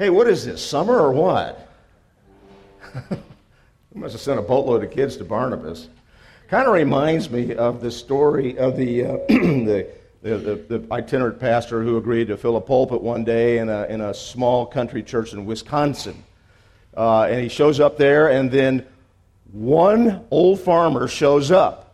Hey, what is this, summer or what? We must have sent a boatload of kids to Barnabas. Kind of reminds me of the story of the itinerant pastor who agreed to fill a pulpit one day in a small country church in Wisconsin. And he shows up there, and then one old farmer shows up.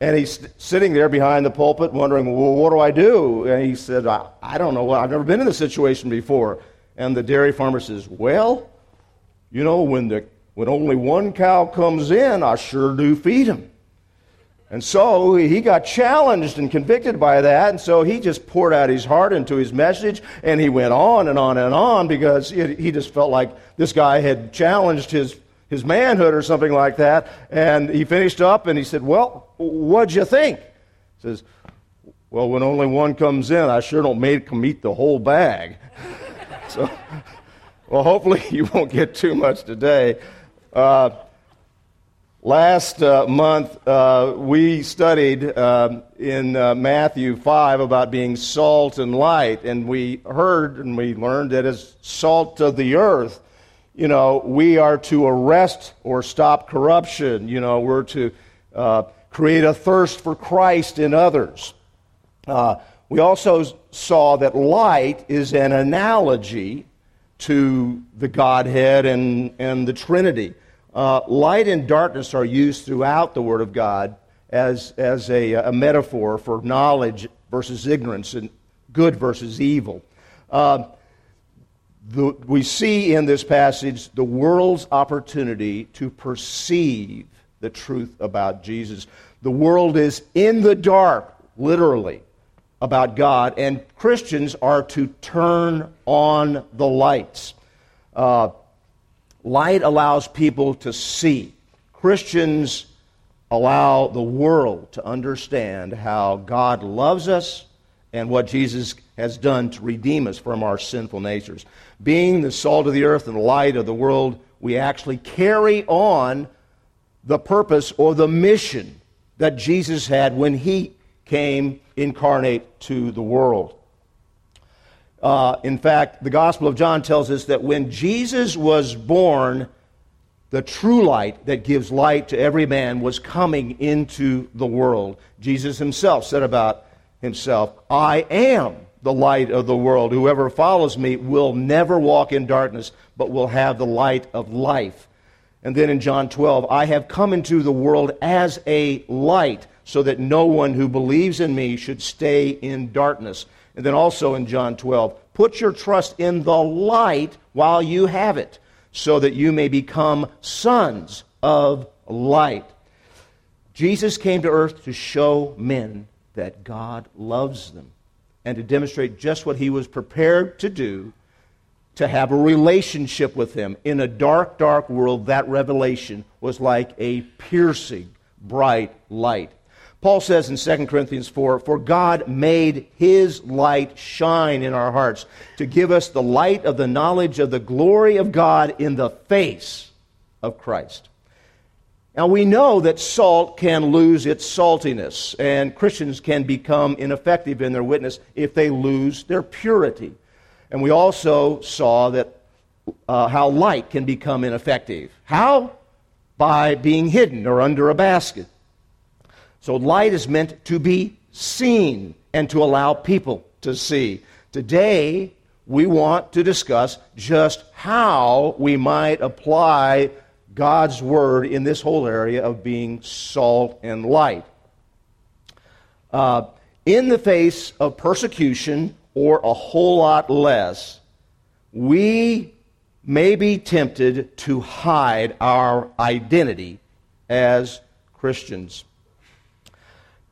And he's sitting there behind the pulpit wondering, well, what do I do? And he said, I don't know. I've never been in this situation before. And the dairy farmer says, well, you know, when only one cow comes in, I sure do feed him. And so he got challenged and convicted by that, and so he just poured out his heart into his message, and he went on and on and on because he just felt like this guy had challenged his manhood or something like that. And he finished up, and he said, well, what'd you think? He says, well, when only one comes in, I sure don't make him eat the whole bag. So, well, hopefully you won't get too much today. Last month, we studied in Matthew 5 about being salt and light, and we heard and we learned that as salt of the earth, you know, we are to arrest or stop corruption. You know, we're to create a thirst for Christ in others. We also saw that light is an analogy to the Godhead and the Trinity. Light and darkness are used throughout the Word of God as a metaphor for knowledge versus ignorance and good versus evil. We see in this passage the world's opportunity to perceive the truth about Jesus. The world is in the dark, literally, about God, and Christians are to turn on the lights. Light allows people to see. Christians allow the world to understand how God loves us and what Jesus has done to redeem us from our sinful natures. Being the salt of the earth and the light of the world, we actually carry on the purpose or the mission that Jesus had when he came incarnate to the world. In fact, the Gospel of John tells us that when Jesus was born, the true light that gives light to every man was coming into the world. Jesus himself said about himself, I am the light of the world. Whoever follows me will never walk in darkness, but will have the light of life. And then in John 12, I have come into the world as a light, so that no one who believes in me should stay in darkness. And then also in John 12, put your trust in the light while you have it, so that you may become sons of light. Jesus came to earth to show men that God loves them and to demonstrate just what he was prepared to do, to have a relationship with him. In a dark, dark world, that revelation was like a piercing, bright light. Paul says in 2 Corinthians 4, for God made his light shine in our hearts to give us the light of the knowledge of the glory of God in the face of Christ. Now we know that salt can lose its saltiness, and Christians can become ineffective in their witness if they lose their purity. And we also saw that how light can become ineffective. How? By being hidden or under a basket. So light is meant to be seen and to allow people to see. Today, we want to discuss just how we might apply God's Word in this whole area of being salt and light. In the face of persecution or a whole lot less, we may be tempted to hide our identity as Christians.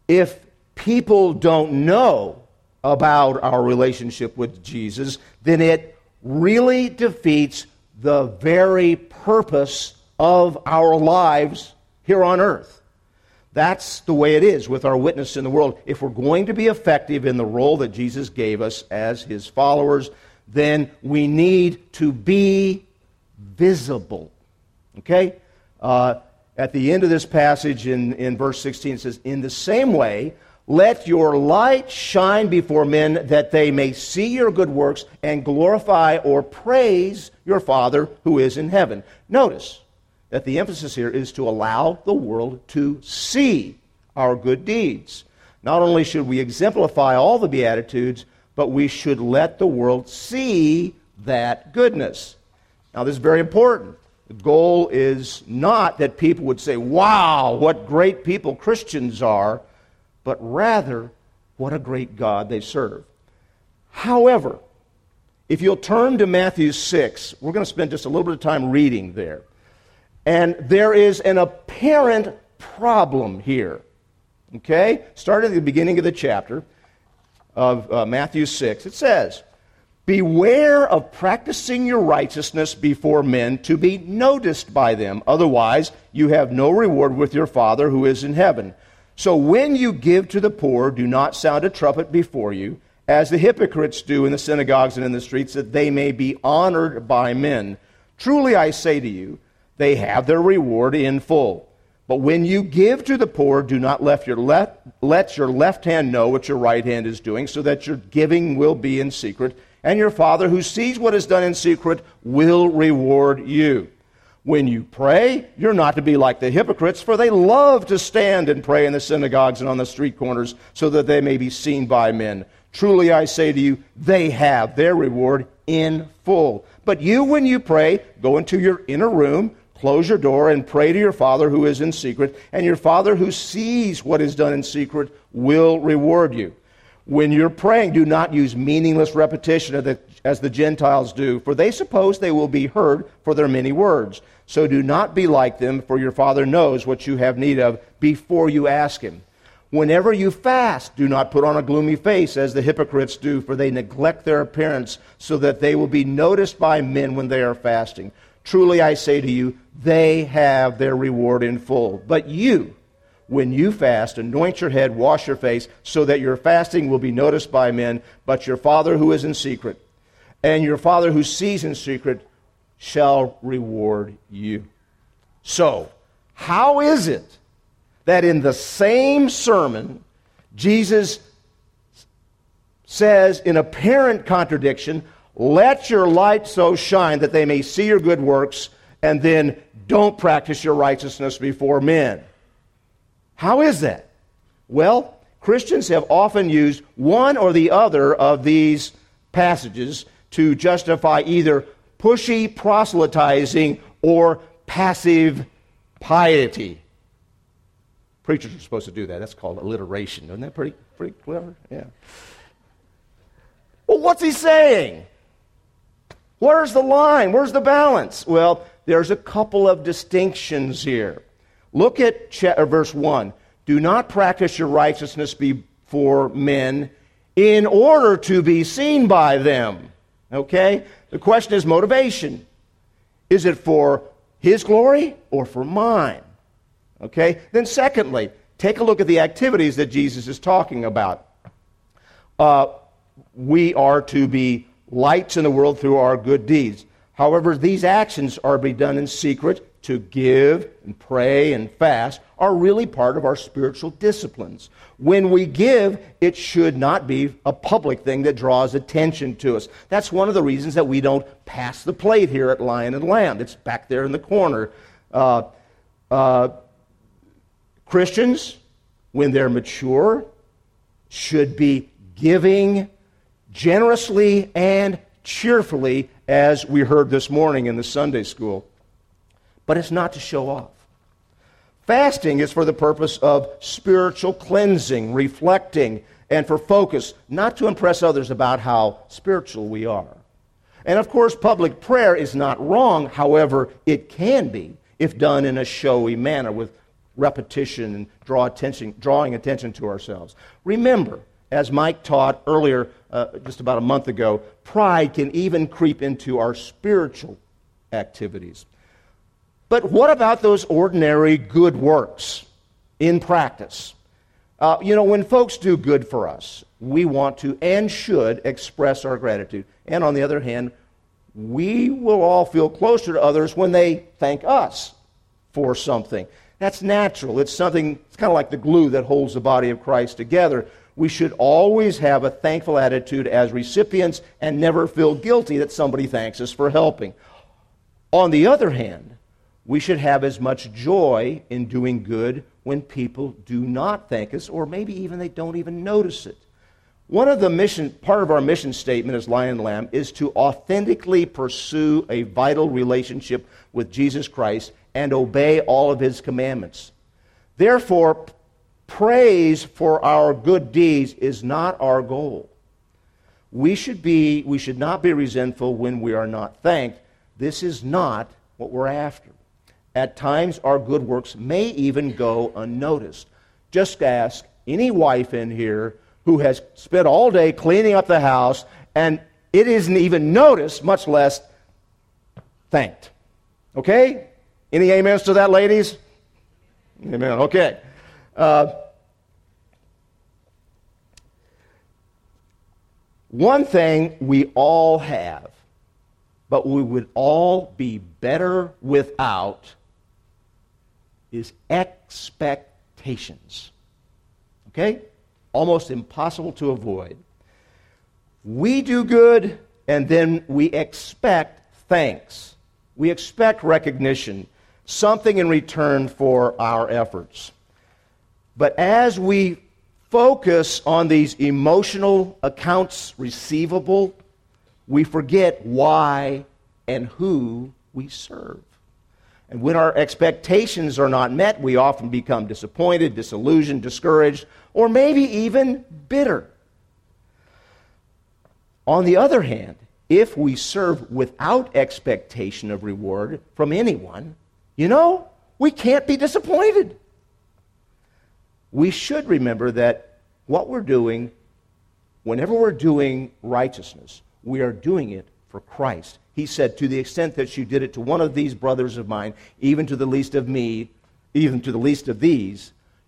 If people don't know about our relationship with Jesus, then it really defeats the very purpose of our lives here on earth. That's the way it is with our witness in the world. If we're going to be effective in the role that Jesus gave us as his followers, then we need to be visible. Okay? At the end of this passage in verse 16, it says, in the same way, Let your light shine before men that they may see your good works and glorify or praise your Father who is in heaven. Notice that the emphasis here is to allow the world to see our good deeds. Not only should we exemplify all the Beatitudes, but we should let the world see that goodness. Now, this is very important. The goal is not that people would say, wow, what great people Christians are, but rather, what a great God they serve. However, if you'll turn to Matthew 6, we're going to spend just a little bit of time reading there. And there is an apparent problem here. Okay? Start at the beginning of the chapter of Matthew 6. It says, "Beware of practicing your righteousness before men to be noticed by them. Otherwise, you have no reward with your Father who is in heaven. So when you give to the poor, do not sound a trumpet before you, as the hypocrites do in the synagogues and in the streets, that they may be honored by men. Truly I say to you, they have their reward in full. But when you give to the poor, do not let your left hand know what your right hand is doing, so that your giving will be in secret, and your Father who sees what is done in secret will reward you. When you pray, you're not to be like the hypocrites, for they love to stand and pray in the synagogues and on the street corners so that they may be seen by men. Truly I say to you, they have their reward in full. But you, when you pray, go into your inner room, close your door, and pray to your Father who is in secret, and your Father who sees what is done in secret will reward you. When you're praying, do not use meaningless repetition as the Gentiles do, for they suppose they will be heard for their many words. So do not be like them, for your Father knows what you have need of before you ask Him. Whenever you fast, do not put on a gloomy face as the hypocrites do, for they neglect their appearance so that they will be noticed by men when they are fasting. Truly I say to you, they have their reward in full. But you, when you fast, anoint your head, wash your face, so that your fasting will be noticed by men, but your Father who is in secret, and your Father who sees in secret shall reward you." So, how is it that in the same sermon, Jesus says in apparent contradiction, "Let your light so shine that they may see your good works," and then "Don't practice your righteousness before men"? How is that? Well, Christians have often used one or the other of these passages to justify either pushy proselytizing or passive piety. Preachers are supposed to do that. That's called alliteration. Isn't that pretty clever? Yeah. Well, what's he saying? Where's the line? Where's the balance? Well, there's a couple of distinctions here. Look at verse 1. "Do not practice your righteousness before men in order to be seen by them." Okay? The question is motivation. Is it for his glory or for mine? Okay? Then secondly, take a look at the activities that Jesus is talking about. We are to be lights in the world through our good deeds. However, these actions are to be done in secret. To give and pray and fast are really part of our spiritual disciplines. When we give, it should not be a public thing that draws attention to us. That's one of the reasons that we don't pass the plate here at Lion and Lamb. It's back there in the corner. Christians, when they're mature, should be giving generously and cheerfully, as we heard this morning in the Sunday school. But it's not to show off. Fasting is for the purpose of spiritual cleansing, reflecting, and for focus, not to impress others about how spiritual we are. And of course, public prayer is not wrong. However, it can be if done in a showy manner with repetition and drawing attention to ourselves. Remember, as Mike taught earlier, just about a month ago, pride can even creep into our spiritual activities. But what about those ordinary good works in practice? When folks do good for us, we want to and should express our gratitude. And on the other hand, we will all feel closer to others when they thank us for something. That's natural. It's something, it's kind of like the glue that holds the body of Christ together. We should always have a thankful attitude as recipients and never feel guilty that somebody thanks us for helping. On the other hand, we should have as much joy in doing good when people do not thank us, or maybe even they don't even notice it. One of the mission, part of our mission statement as Lion and Lamb is to authentically pursue a vital relationship with Jesus Christ and obey all of His commandments. Therefore, praise for our good deeds is not our goal. We should not be resentful when we are not thanked. This is not what we're after. At times, our good works may even go unnoticed. Just ask any wife in here who has spent all day cleaning up the house, and it isn't even noticed, much less thanked. Okay? Any amens to that, ladies? Amen. Okay. One thing we all have, but we would all be better without, is expectations. Okay? Almost impossible to avoid. We do good, and then we expect thanks. We expect recognition, something in return for our efforts. But as we focus on these emotional accounts receivable, we forget why and who we serve. And when our expectations are not met, we often become disappointed, disillusioned, discouraged, or maybe even bitter. On the other hand, if we serve without expectation of reward from anyone, we can't be disappointed. We should remember that what we're doing, whenever we're doing righteousness, we are doing it for Christ. He said, to the extent that you did it to one of these brothers of mine, even to the least of these,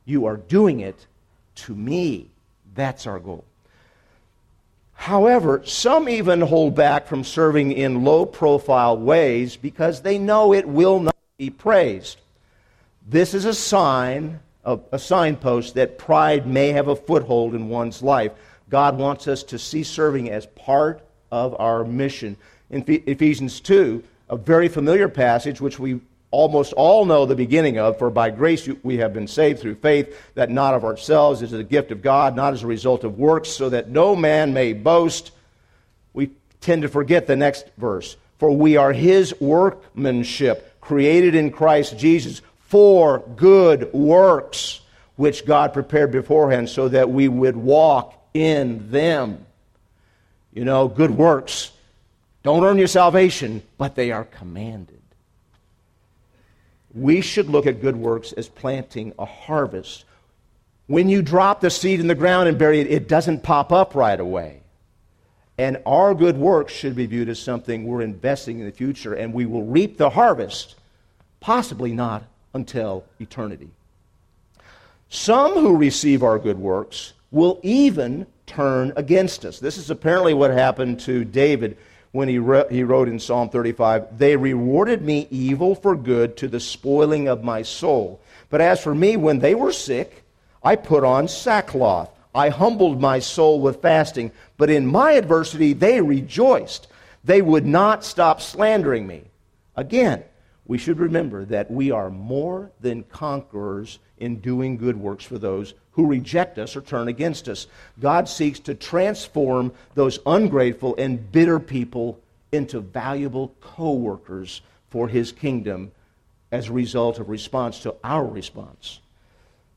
you are doing it to me. That's our goal. However, some even hold back from serving in low-profile ways because they know it will not be praised. This is a signpost that pride may have a foothold in one's life. God wants us to see serving as part of our mission. In Ephesians 2, a very familiar passage which we almost all know the beginning of, for by grace we have been saved through faith, that not of ourselves, is a gift of God, not as a result of works, so that no man may boast. We tend to forget the next verse. For we are His workmanship, created in Christ Jesus for good works, which God prepared beforehand so that we would walk in them. Good works don't earn your salvation, but they are commanded. We should look at good works as planting a harvest. When you drop the seed in the ground and bury it, it doesn't pop up right away. And our good works should be viewed as something we're investing in the future, and we will reap the harvest, possibly not until eternity. Some who receive our good works will even turn against us. This is apparently what happened to David when he wrote in Psalm 35, "They rewarded me evil for good to the spoiling of my soul. But as for me, when they were sick, I put on sackcloth. I humbled my soul with fasting. But in my adversity, they rejoiced. They would not stop slandering me." Again, we should remember that we are more than conquerors in doing good works for those who reject us or turn against us. God seeks to transform those ungrateful and bitter people into valuable co-workers for His kingdom as a result of response to our response.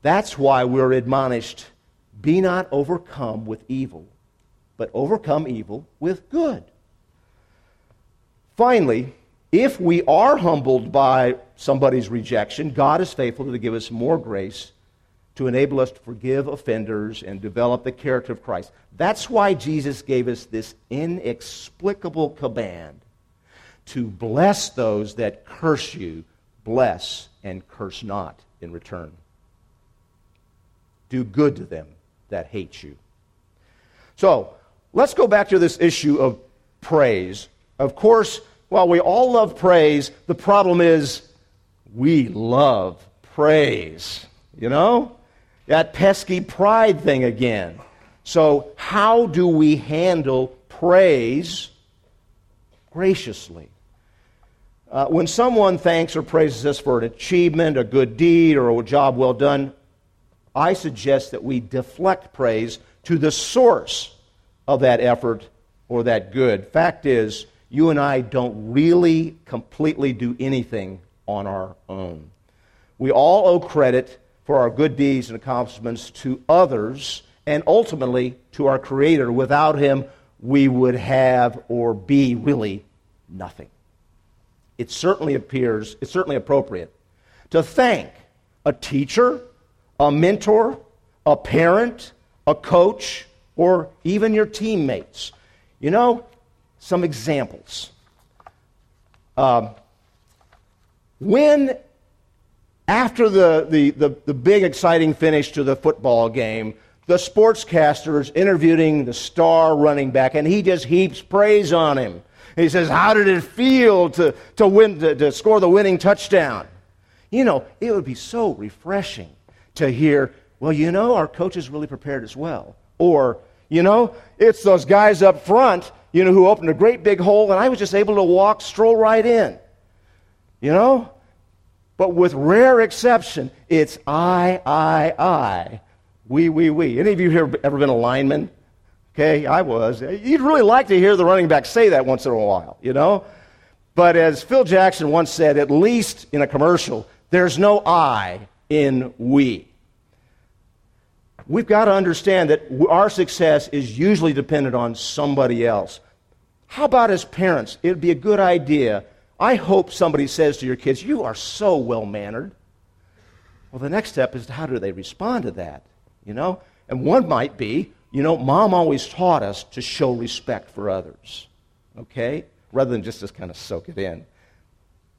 That's why we're admonished, be not overcome with evil, but overcome evil with good. Finally, if we are humbled by somebody's rejection, God is faithful to give us more grace to enable us to forgive offenders and develop the character of Christ. That's why Jesus gave us this inexplicable command to bless those that curse you, bless and curse not in return. Do good to them that hate you. So, let's go back to this issue of praise. Of course, while we all love praise, the problem is we love praise, you know? That pesky pride thing again. So how do we handle praise graciously? When someone thanks or praises us for an achievement, a good deed, or a job well done, I suggest that we deflect praise to the source of that effort or that good. Fact is, you and I don't really completely do anything on our own. We all owe credit for our good deeds and accomplishments to others and ultimately to our Creator. Without Him, we would have or be really nothing. It's certainly appropriate to thank a teacher, a mentor, a parent, a coach, or even your teammates. You know, some examples. When, after the big exciting finish to the football game, the sportscaster is interviewing the star running back, and he just heaps praise on him. He says, how did it feel to score the winning touchdown? You know, it would be so refreshing to hear, well, you know, our coach is really prepared as well. Or, you know, it's those guys up front, you know, who opened a great big hole, and I was just able to stroll right in. You know? But with rare exception, it's I, we. Any of you here ever been a lineman? Okay, I was. You'd really like to hear the running back say that once in a while, you know? But as Phil Jackson once said, at least in a commercial, there's no I in we. We've got to understand that our success is usually dependent on somebody else. How about as parents? It would be a good idea. I hope somebody says to your kids, you are so well-mannered. Well, the next step is how do they respond to that, you know? And one might be, you know, Mom always taught us to show respect for others, okay? Rather than just kind of soak it in.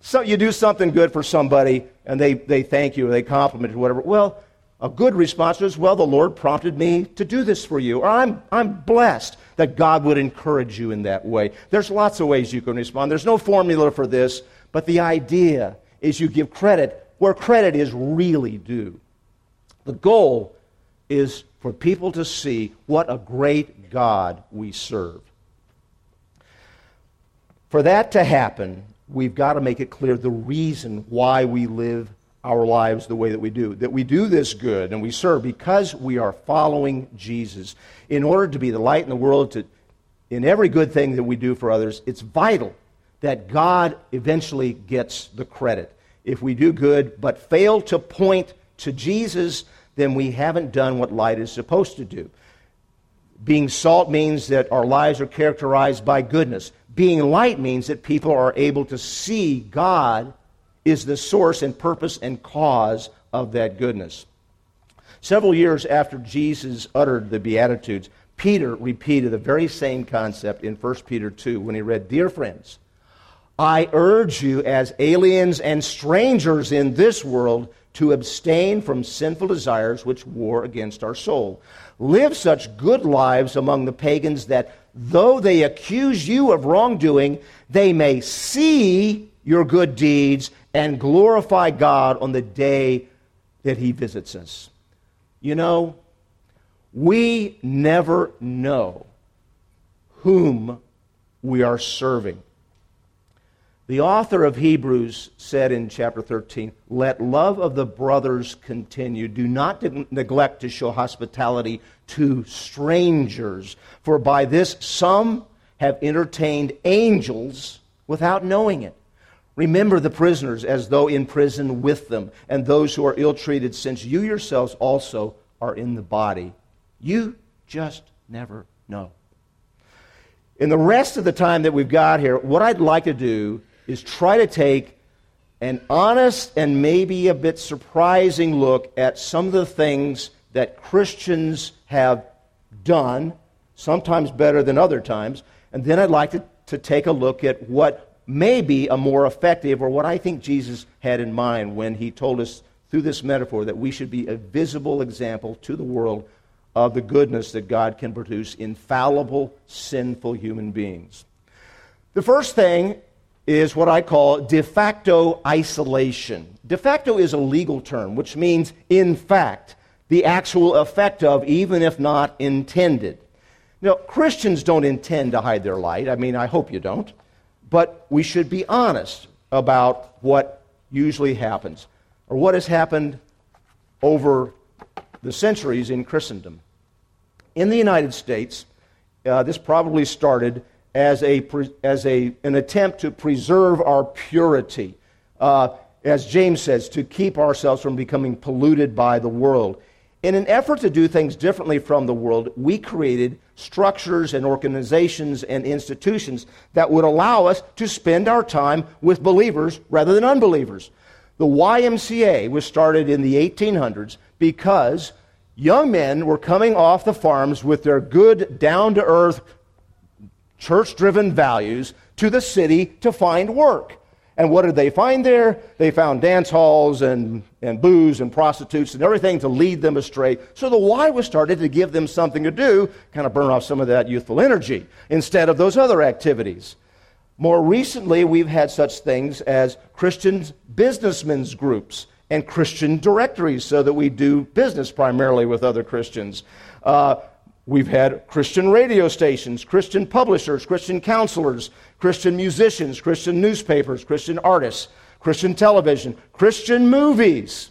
So you do something good for somebody, and they thank you, or they compliment you, or whatever. Well, a good response is, well, the Lord prompted me to do this for you, or I'm blessed that God would encourage you in that way. There's lots of ways you can respond. There's no formula for this, but the idea is you give credit where credit is really due. The goal is for people to see what a great God we serve. For that to happen, we've got to make it clear the reason why we live our lives the way that we do. That we do this good and we serve because we are following Jesus. In order to be the light in the world, in every good thing that we do for others, it's vital that God eventually gets the credit. If we do good but fail to point to Jesus, then we haven't done what light is supposed to do. Being salt means that our lives are characterized by goodness. Being light means that people are able to see God is the source and purpose and cause of that goodness. Several years after Jesus uttered the Beatitudes, Peter repeated the very same concept in 1 Peter 2 when he read, Dear friends, I urge you as aliens and strangers in this world to abstain from sinful desires which war against our soul. Live such good lives among the pagans that though they accuse you of wrongdoing, they may see your good deeds and glorify God on the day that He visits us. You know, we never know whom we are serving. The author of Hebrews said in chapter 13, let love of the brothers continue. Do not neglect to show hospitality to strangers, for by this some have entertained angels without knowing it. Remember the prisoners as though in prison with them, and those who are ill-treated, since you yourselves also are in the body. You just never know. In the rest of the time that we've got here, what I'd like to do is try to take an honest and maybe a bit surprising look at some of the things that Christians have done, sometimes better than other times, and then I'd like to take a look at what maybe a more effective, or what I think Jesus had in mind when he told us through this metaphor that we should be a visible example to the world of the goodness that God can produce in fallible, sinful human beings. The first thing is what I call de facto isolation. De facto is a legal term, which means in fact, the actual effect of, even if not intended. Now, Christians don't intend to hide their light. I mean, I hope you don't. But we should be honest about what usually happens, or what has happened over the centuries in Christendom. In the United States, this probably started as an attempt to preserve our purity, as James says, to keep ourselves from becoming polluted by the world. In an effort to do things differently from the world, we created structures and organizations and institutions that would allow us to spend our time with believers rather than unbelievers. The YMCA was started in the 1800s because young men were coming off the farms with their good, down-to-earth, church-driven values to the city to find work. And what did they find there? They found dance halls and booze and prostitutes and everything to lead them astray. So the Y was started to give them something to do, kind of burn off some of that youthful energy instead of those other activities. More recently, we've had such things as Christian businessmen's groups and Christian directories so that we do business primarily with other Christians. We've had Christian radio stations, Christian publishers, Christian counselors, Christian musicians, Christian newspapers, Christian artists, Christian television, Christian movies.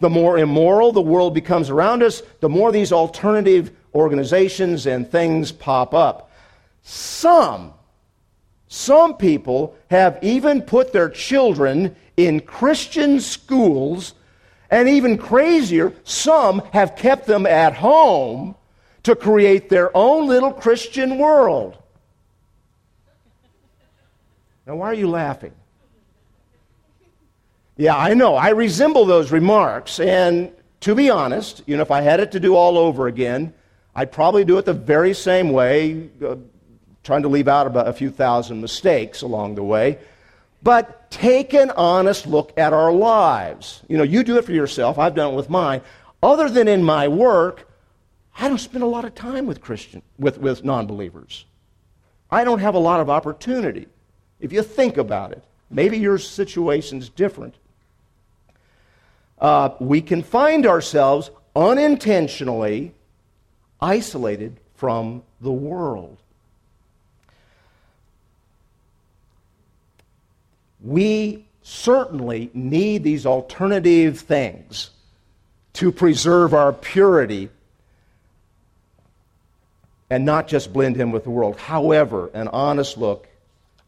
The more immoral the world becomes around us, the more these alternative organizations and things pop up. Some people have even put their children in Christian schools, and even crazier, some have kept them at home to create their own little Christian world. Now, why are you laughing? Yeah, I know. I resemble those remarks. And to be honest, you know, if I had it to do all over again, I'd probably do it the very same way, trying to leave out about a few thousand mistakes along the way. But take an honest look at our lives. You know, you do it for yourself. I've done it with mine. Other than in my work, I don't spend a lot of time with with non-believers. I don't have a lot of opportunity. If you think about it, maybe your situation's different. We can find ourselves unintentionally isolated from the world. We certainly need these alternative things to preserve our purity and not just blend in with the world. However, an honest look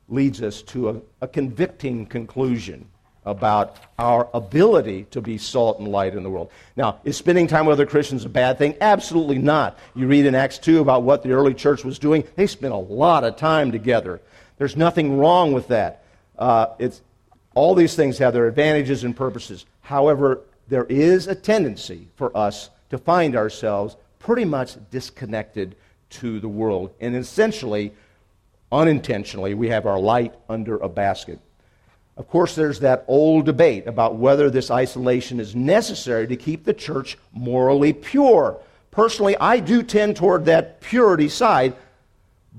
leads us to a convicting conclusion about our ability to be salt and light in the world. Now, is spending time with other Christians a bad thing? Absolutely not. You read in Acts 2 about what the early church was doing. They spent a lot of time together. There's nothing wrong with that. All these things have their advantages and purposes. However, there is a tendency for us to find ourselves pretty much disconnected to the world. And essentially, unintentionally, we have our light under a basket. Of course, there's that old debate about whether this isolation is necessary to keep the church morally pure. Personally, I do tend toward that purity side,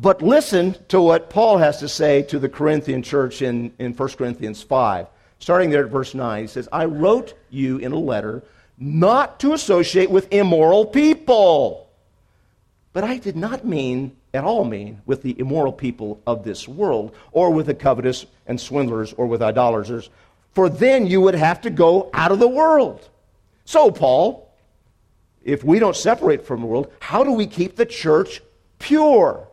but listen to what Paul has to say to the Corinthian church in 1 Corinthians 5. Starting there at verse 9, he says, "I wrote you in a letter not to associate with immoral people. But I did not mean with the immoral people of this world, or with the covetous and swindlers, or with idolaters, for then you would have to go out of the world." So, Paul, if we don't separate from the world, how do we keep the church pure?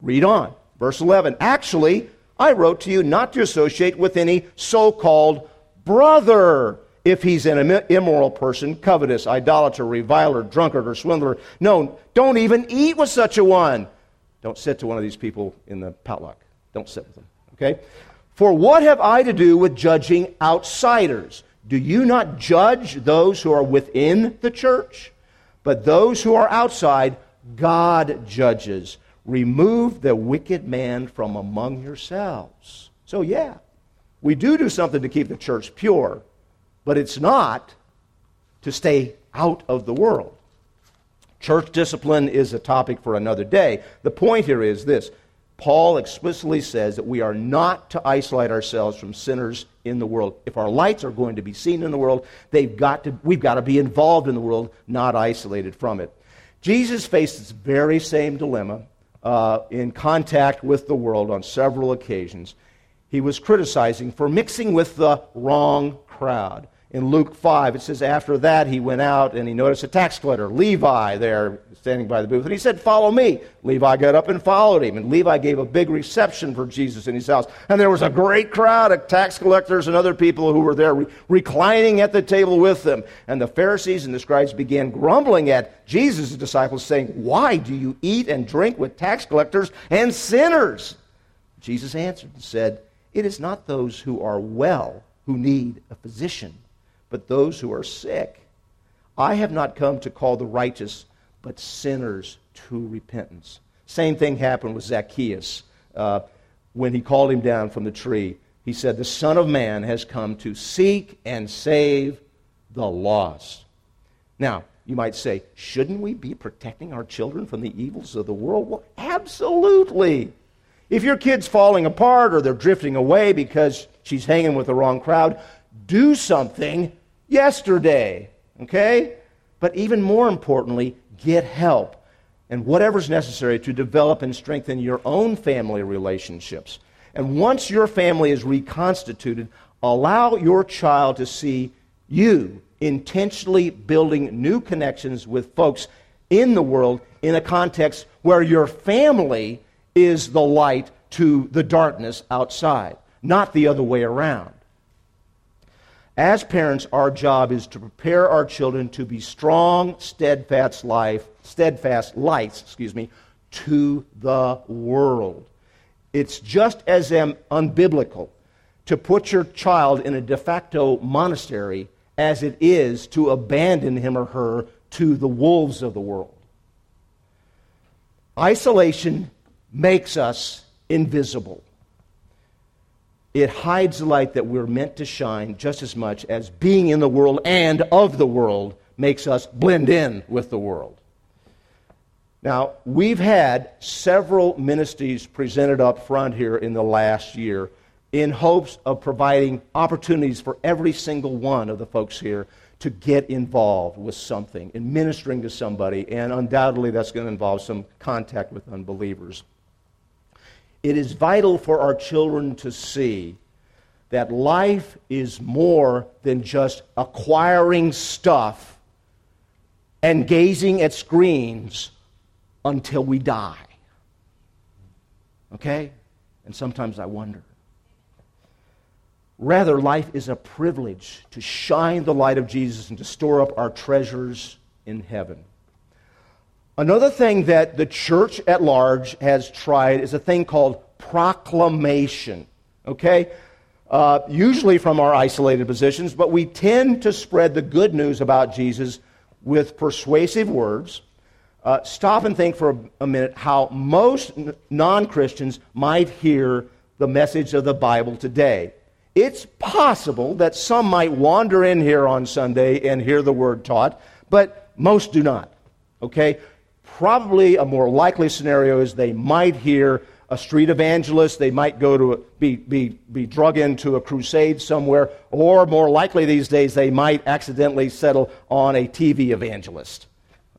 Read on, verse 11. "Actually, I wrote to you not to associate with any so-called brother, if he's an immoral person, covetous, idolater, reviler, drunkard, or swindler. No, don't even eat with such a one." Don't sit to one of these people in the potluck. Don't sit with them, okay? "For what have I to do with judging outsiders? Do you not judge those who are within the church? But those who are outside, God judges. Remove the wicked man from among yourselves." So yeah, we do something to keep the church pure, but it's not to stay out of the world. Church discipline is a topic for another day. The point here is this: Paul explicitly says that we are not to isolate ourselves from sinners in the world. If our lights are going to be seen in the world, we've got to be involved in the world, not isolated from it. Jesus faced this very same dilemma in contact with the world on several occasions. He was criticizing for mixing with the wrong crowd. In Luke 5, it says, after that he went out and he noticed a tax collector, Levi, there standing by the booth. And he said, follow me. Levi got up and followed him. And Levi gave a big reception for Jesus in his house. And there was a great crowd of tax collectors and other people who were there reclining at the table with them. And the Pharisees and the scribes began grumbling at Jesus' disciples, saying, why do you eat and drink with tax collectors and sinners? Jesus answered and said, it is not those who are well who need a physician, but those who are sick. I have not come to call the righteous, but sinners to repentance. Same thing happened with Zacchaeus when he called him down from the tree. He said, the Son of Man has come to seek and save the lost. Now, you might say, shouldn't we be protecting our children from the evils of the world? Well, absolutely. If your kid's falling apart or they're drifting away because she's hanging with the wrong crowd, do something yesterday, okay? But even more importantly, get help and whatever's necessary to develop and strengthen your own family relationships. And once your family is reconstituted, allow your child to see you intentionally building new connections with folks in the world in a context where your family is the light to the darkness outside, not the other way around. As parents, our job is to prepare our children to be strong, steadfast lights, to the world. It's just as unbiblical to put your child in a de facto monastery as it is to abandon him or her to the wolves of the world. Isolation makes us invisible. It hides the light that we're meant to shine just as much as being in the world and of the world makes us blend in with the world. Now, we've had several ministries presented up front here in the last year in hopes of providing opportunities for every single one of the folks here to get involved with something and ministering to somebody, and undoubtedly that's going to involve some contact with unbelievers. It is vital for our children to see that life is more than just acquiring stuff and gazing at screens until we die. Okay? And sometimes I wonder. Rather, life is a privilege to shine the light of Jesus and to store up our treasures in heaven. Another thing that the church at large has tried is a thing called proclamation, okay? Usually from our isolated positions, but we tend to spread the good news about Jesus with persuasive words. Stop and think for a minute how most non-Christians might hear the message of the Bible today. It's possible that some might wander in here on Sunday and hear the word taught, but most do not, okay? Probably a more likely scenario is they might hear a street evangelist, they might go to be drug into a crusade somewhere, or more likely these days they might accidentally settle on a TV evangelist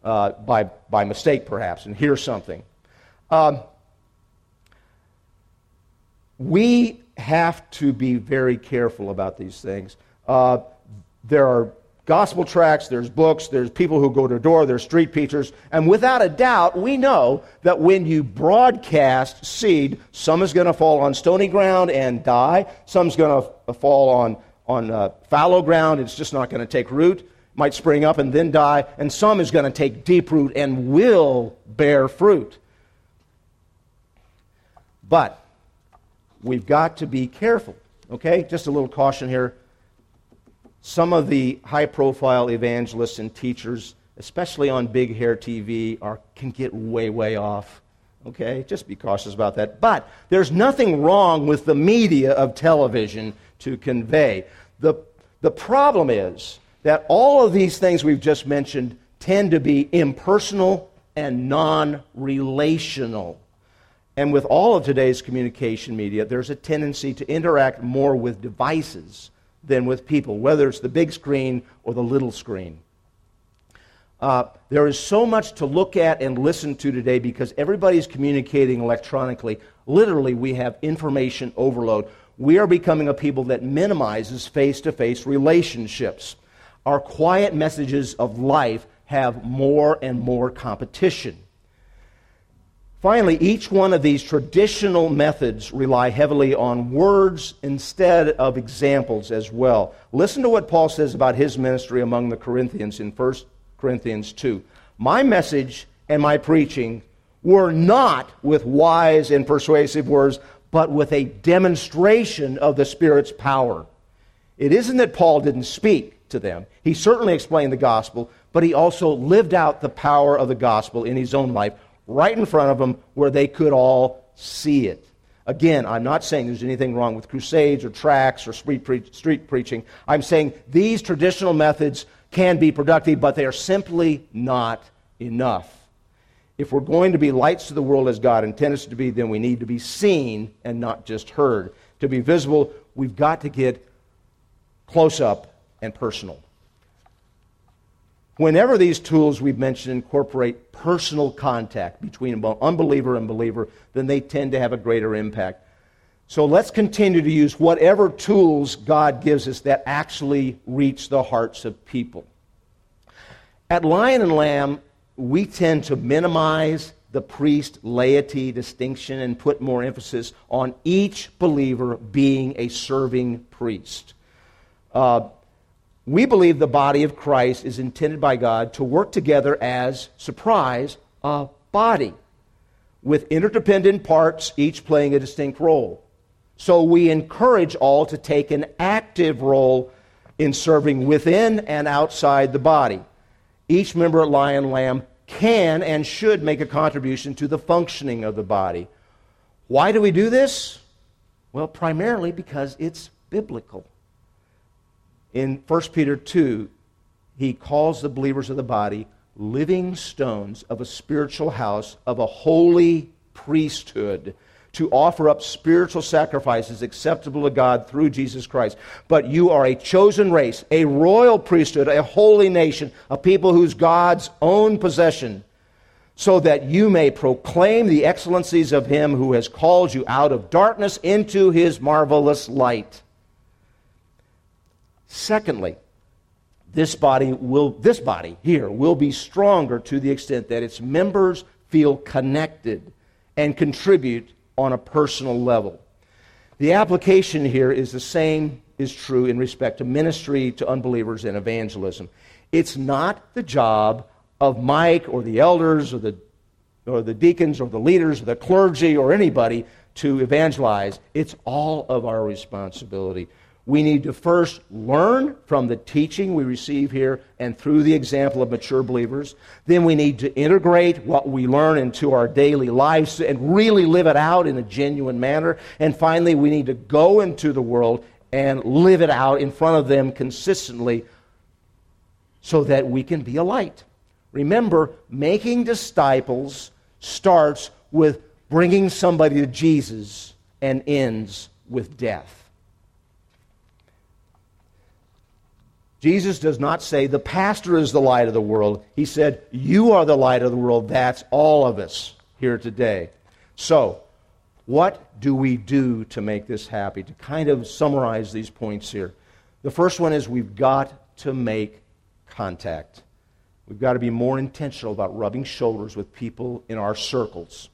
by mistake perhaps and hear something. We have to be very careful about these things. There are gospel tracts, there's books, there's people who go to door, there's street preachers, and without a doubt, we know that when you broadcast seed, some is going to fall on stony ground and die, some's going to fall on fallow ground, it's just not going to take root, might spring up and then die, and some is going to take deep root and will bear fruit. But we've got to be careful, okay? Just a little caution here. Some of the high-profile evangelists and teachers, especially on Big Hair TV, can get way, way off. Okay? Just be cautious about that. But there's nothing wrong with the media of television to convey. The problem is that all of these things we've just mentioned tend to be impersonal and non-relational. And with all of today's communication media, there's a tendency to interact more with devices than with people, whether it's the big screen or the little screen. There is so much to look at and listen to today because everybody's communicating electronically. Literally, we have information overload. We are becoming a people that minimizes face-to-face relationships. Our quiet messages of life have more and more competition. Finally, each one of these traditional methods rely heavily on words instead of examples as well. Listen to what Paul says about his ministry among the Corinthians in 1 Corinthians 2. My message and my preaching were not with wise and persuasive words, but with a demonstration of the Spirit's power. It isn't that Paul didn't speak to them. He certainly explained the gospel, but he also lived out the power of the gospel in his own life, right in front of them where they could all see it. Again, I'm not saying there's anything wrong with crusades or tracts or street preaching. I'm saying these traditional methods can be productive, but they are simply not enough. If we're going to be lights to the world as God intended us to be, then we need to be seen and not just heard. To be visible, we've got to get close up and personal. Whenever these tools we've mentioned incorporate personal contact between unbeliever and believer, then they tend to have a greater impact. So let's continue to use whatever tools God gives us that actually reach the hearts of people. At Lion and Lamb, we tend to minimize the priest-laity distinction and put more emphasis on each believer being a serving priest. We believe the body of Christ is intended by God to work together as, surprise, a body, with interdependent parts, each playing a distinct role. So we encourage all to take an active role in serving within and outside the body. Each member at Lion Lamb can and should make a contribution to the functioning of the body. Why do we do this? Well, primarily because it's biblical. In 1 Peter 2, he calls the believers of the body living stones of a spiritual house, of a holy priesthood, to offer up spiritual sacrifices acceptable to God through Jesus Christ. But you are a chosen race, a royal priesthood, a holy nation, a people who's God's own possession, so that you may proclaim the excellencies of Him who has called you out of darkness into His marvelous light. Secondly, this body here will be stronger to the extent that its members feel connected and contribute on a personal level. The application here is the same is true in respect to ministry to unbelievers and evangelism. It's not the job of Mike or the elders or the deacons or the leaders or the clergy or anybody to evangelize. It's all of our responsibility. We need to first learn from the teaching we receive here and through the example of mature believers. Then we need to integrate what we learn into our daily lives and really live it out in a genuine manner. And finally, we need to go into the world and live it out in front of them consistently so that we can be a light. Remember, making disciples starts with bringing somebody to Jesus and ends with death. Jesus does not say the pastor is the light of the world. He said, you are the light of the world. That's all of us here today. So, what do we do to make this happen? To kind of summarize these points here. The first one is we've got to make contact. We've got to be more intentional about rubbing shoulders with people in our circles.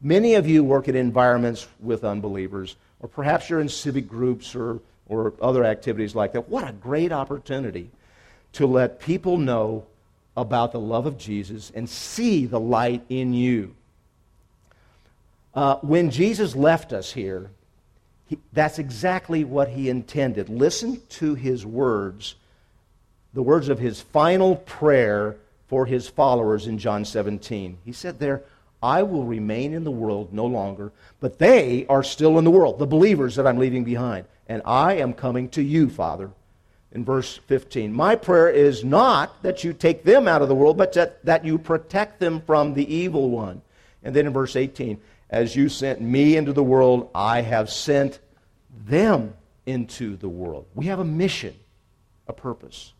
Many of you work in environments with unbelievers, or perhaps you're in civic groups or other activities like that. What a great opportunity to let people know about the love of Jesus and see the light in you. When Jesus left us here, that's exactly what he intended. Listen to his words, the words of his final prayer for his followers in John 17. He said there, I will remain in the world no longer, but they are still in the world, the believers that I'm leaving behind. And I am coming to you, Father. In verse 15, my prayer is not that you take them out of the world, but that you protect them from the evil one. And then in verse 18, as you sent me into the world, I have sent them into the world. We have a mission, a purpose.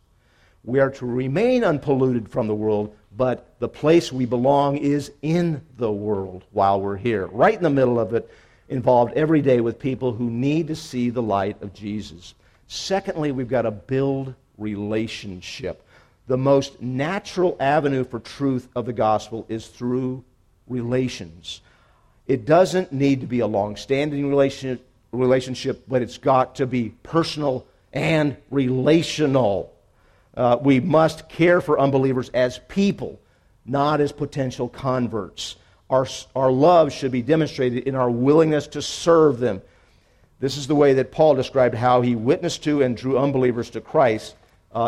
We are to remain unpolluted from the world, but the place we belong is in the world while we're here. Right in the middle of it, involved every day with people who need to see the light of Jesus. Secondly, we've got to build relationship. The most natural avenue for truth of the gospel is through relations. It doesn't need to be a long-standing relationship, but it's got to be personal and relational. We must care for unbelievers as people, not as potential converts. Our love should be demonstrated in our willingness to serve them. This is the way that Paul described how he witnessed to and drew unbelievers to Christ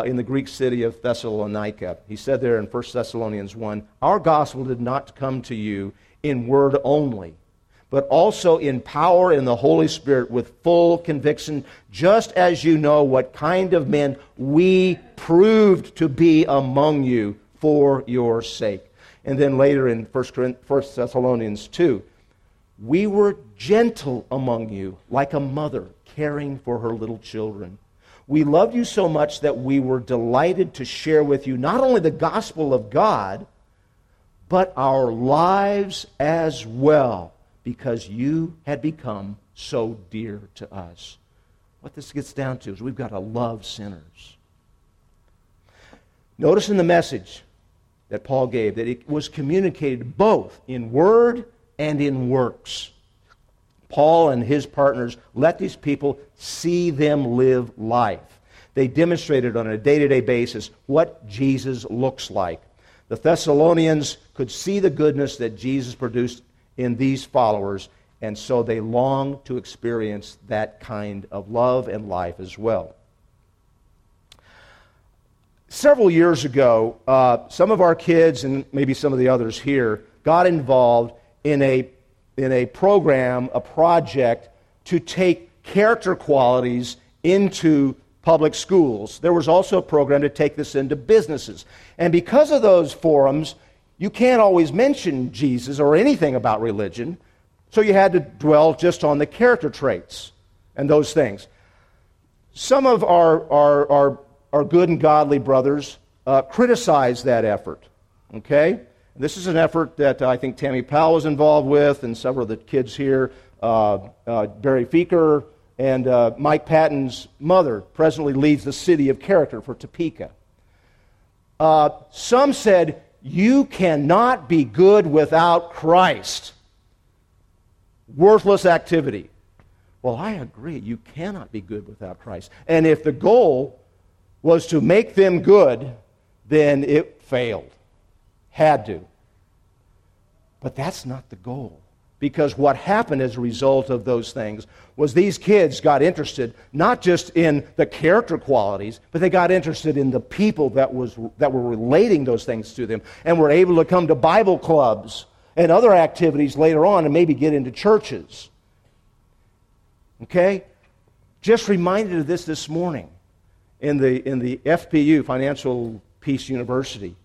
in the Greek city of Thessalonica. He said there in 1 Thessalonians 1, "Our gospel did not come to you in word only, but also in power in the Holy Spirit with full conviction, just as you know what kind of men we proved to be among you for your sake." And then later in 1 Thessalonians 2, "We were gentle among you, like a mother caring for her little children. We loved you so much that we were delighted to share with you not only the gospel of God, but our lives as well, because you had become so dear to us." What this gets down to is we've got to love sinners. Notice in the message that Paul gave that it was communicated both in word and in works. Paul and his partners let these people see them live life. They demonstrated on a day-to-day basis what Jesus looks like. The Thessalonians could see the goodness that Jesus produced in these followers, and so they longed to experience that kind of love and life as well. Several years ago, some of our kids and maybe some of the others here got involved in a program, a project to take character qualities into public schools. There was also a program to take this into businesses. And because of those forums, you can't always mention Jesus or anything about religion, so you had to dwell just on the character traits and those things. Some of our good and godly brothers criticized that effort, okay? This is an effort that I think Tammy Powell was involved with, and several of the kids here, Barry Feker, and Mike Patton's mother presently leads the city of character for Topeka. Some said, "You cannot be good without Christ. Worthless activity." Well, I agree, you cannot be good without Christ. And if the goal was to make them good, then it failed. Had to. But that's not the goal. Because what happened as a result of those things was these kids got interested not just in the character qualities, but they got interested in the people that were relating those things to them, and were able to come to Bible clubs and other activities later on and maybe get into churches. Okay? Just reminded of this morning. In the FPU, Financial Peace University,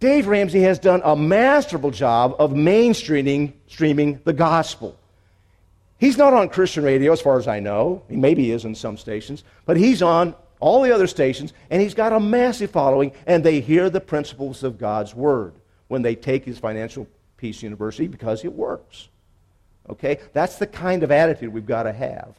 Dave Ramsey has done a masterful job of mainstreaming the gospel. He's not on Christian radio, as far as I know. He maybe is in some stations, but he's on all the other stations, and he's got a massive following, and they hear the principles of God's Word when they take his Financial Peace University, because it works. Okay? That's the kind of attitude we've got to have.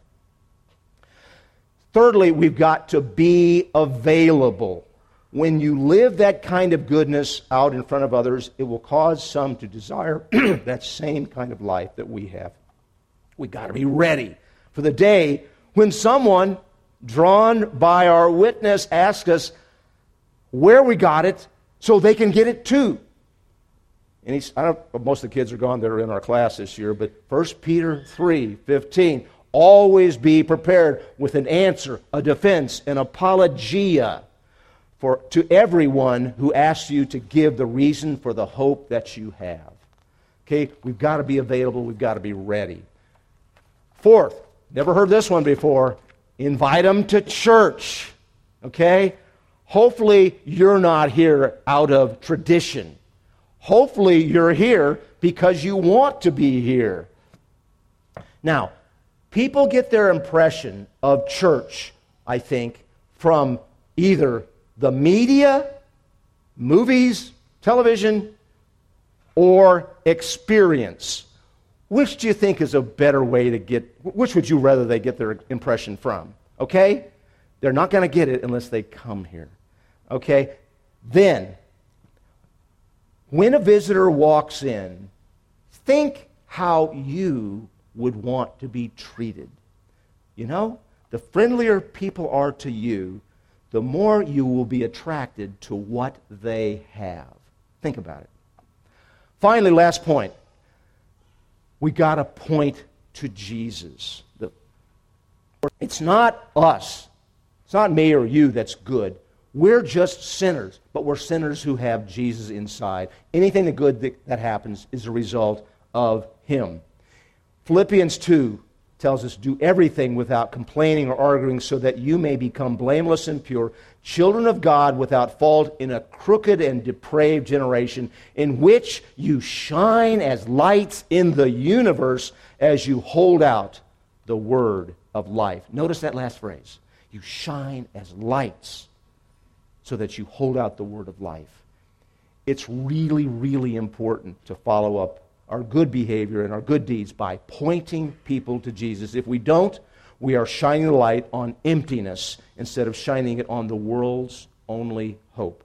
Thirdly, we've got to be available. When you live that kind of goodness out in front of others, it will cause some to desire that same kind of life that we have. We've got to be ready for the day when someone, drawn by our witness, asks us where we got it so they can get it too. And most of the kids are gone that are in our class this year, but 1 Peter 3:15. Always be prepared with an answer, a defense, an apologia to everyone who asks you to give the reason for the hope that you have. Okay, we've got to be available. We've got to be ready. Fourth, never heard this one before, invite them to church. Okay? Hopefully you're not here out of tradition. Hopefully you're here because you want to be here. Now, people get their impression of church, I think, from either the media, movies, television, or experience. Which do you think is a better way to get, which would you rather they get their impression from? Okay? They're not going to get it unless they come here. Okay? Then, when a visitor walks in, think how you would want to be treated. You know, the friendlier people are to you, the more you will be attracted to what they have. Think about it. Finally, last point. We got to point to Jesus. It's not us. It's not me or you that's good. We're just sinners, but we're sinners who have Jesus inside. Anything good that happens is a result of Him. Philippians 2 tells us, do everything without complaining or arguing so that you may become blameless and pure, children of God without fault in a crooked and depraved generation in which you shine as lights in the universe as you hold out the word of life. Notice that last phrase. You shine as lights so that you hold out the word of life. It's really, really important to follow up our good behavior and our good deeds by pointing people to Jesus. If we don't, we are shining the light on emptiness instead of shining it on the world's only hope.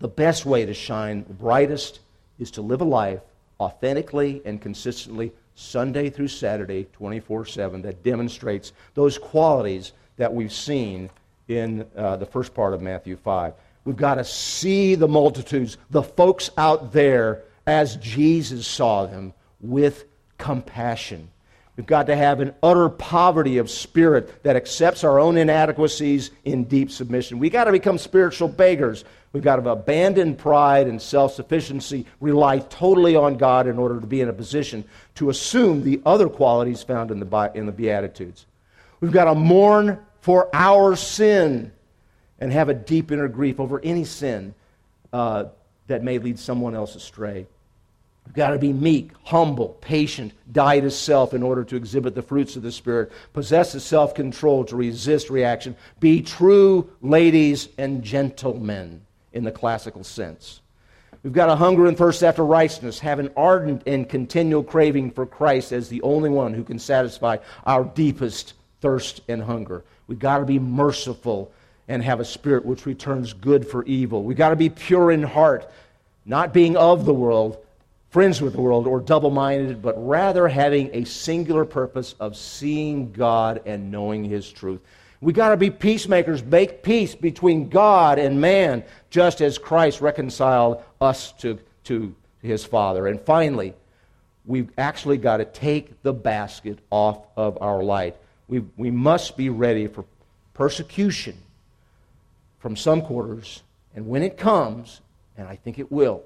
The best way to shine the brightest is to live a life authentically and consistently Sunday through Saturday, 24/7, that demonstrates those qualities that we've seen in the first part of Matthew 5. We've got to see the multitudes, the folks out there, as Jesus saw them, with compassion. We've got to have an utter poverty of spirit that accepts our own inadequacies in deep submission. We've got to become spiritual beggars. We've got to abandon pride and self-sufficiency, rely totally on God in order to be in a position to assume the other qualities found in the Beatitudes. We've got to mourn for our sin and have a deep inner grief over any sin that may lead someone else astray. We've got to be meek, humble, patient, die to self in order to exhibit the fruits of the Spirit, possess the self-control to resist reaction, be true ladies and gentlemen in the classical sense. We've got to hunger and thirst after righteousness, have an ardent and continual craving for Christ as the only one who can satisfy our deepest thirst and hunger. We've got to be merciful and have a spirit which returns good for evil. We've got to be pure in heart, not being of the world, friends with the world, or double-minded, but rather having a singular purpose of seeing God and knowing His truth. We've got to be peacemakers, make peace between God and man, just as Christ reconciled us to His Father. And finally, we've actually got to take the basket off of our light. We must be ready for persecution from some quarters, and when it comes, and I think it will,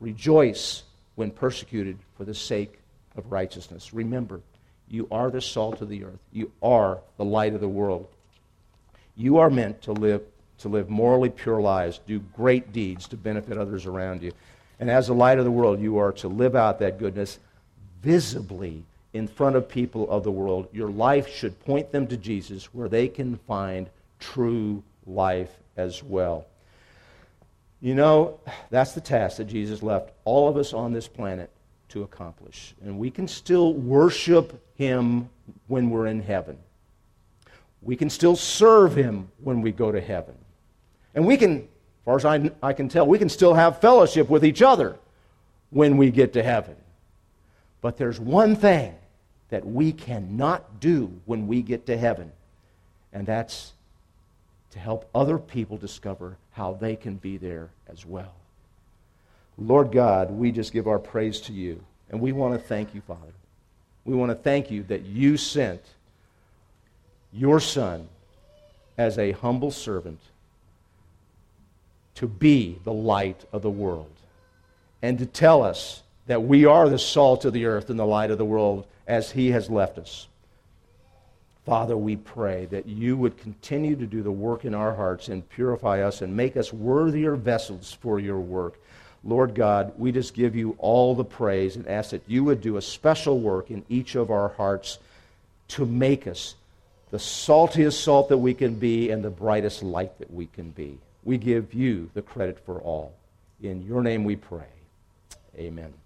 rejoice when persecuted for the sake of righteousness. Remember, you are the salt of the earth. You are the light of the world. You are meant to live morally pure lives, do great deeds to benefit others around you. And as the light of the world, you are to live out that goodness visibly in front of people of the world. Your life should point them to Jesus where they can find true life as well. You know, that's the task that Jesus left all of us on this planet to accomplish. And we can still worship Him when we're in heaven. We can still serve Him when we go to heaven. And we can, as far as I can tell, we can still have fellowship with each other when we get to heaven. But there's one thing that we cannot do when we get to heaven, and that's to help other people discover how they can be there as well. Lord God, we just give our praise to You, and we want to thank You, Father. We want to thank You that You sent Your Son as a humble servant to be the light of the world and to tell us that we are the salt of the earth and the light of the world as He has left us. Father, we pray that You would continue to do the work in our hearts and purify us and make us worthier vessels for Your work. Lord God, we just give you all the praise and ask that you would do a special work in each of our hearts to make us the saltiest salt that we can be and the brightest light that we can be. We give you the credit for all. In your name we pray. Amen.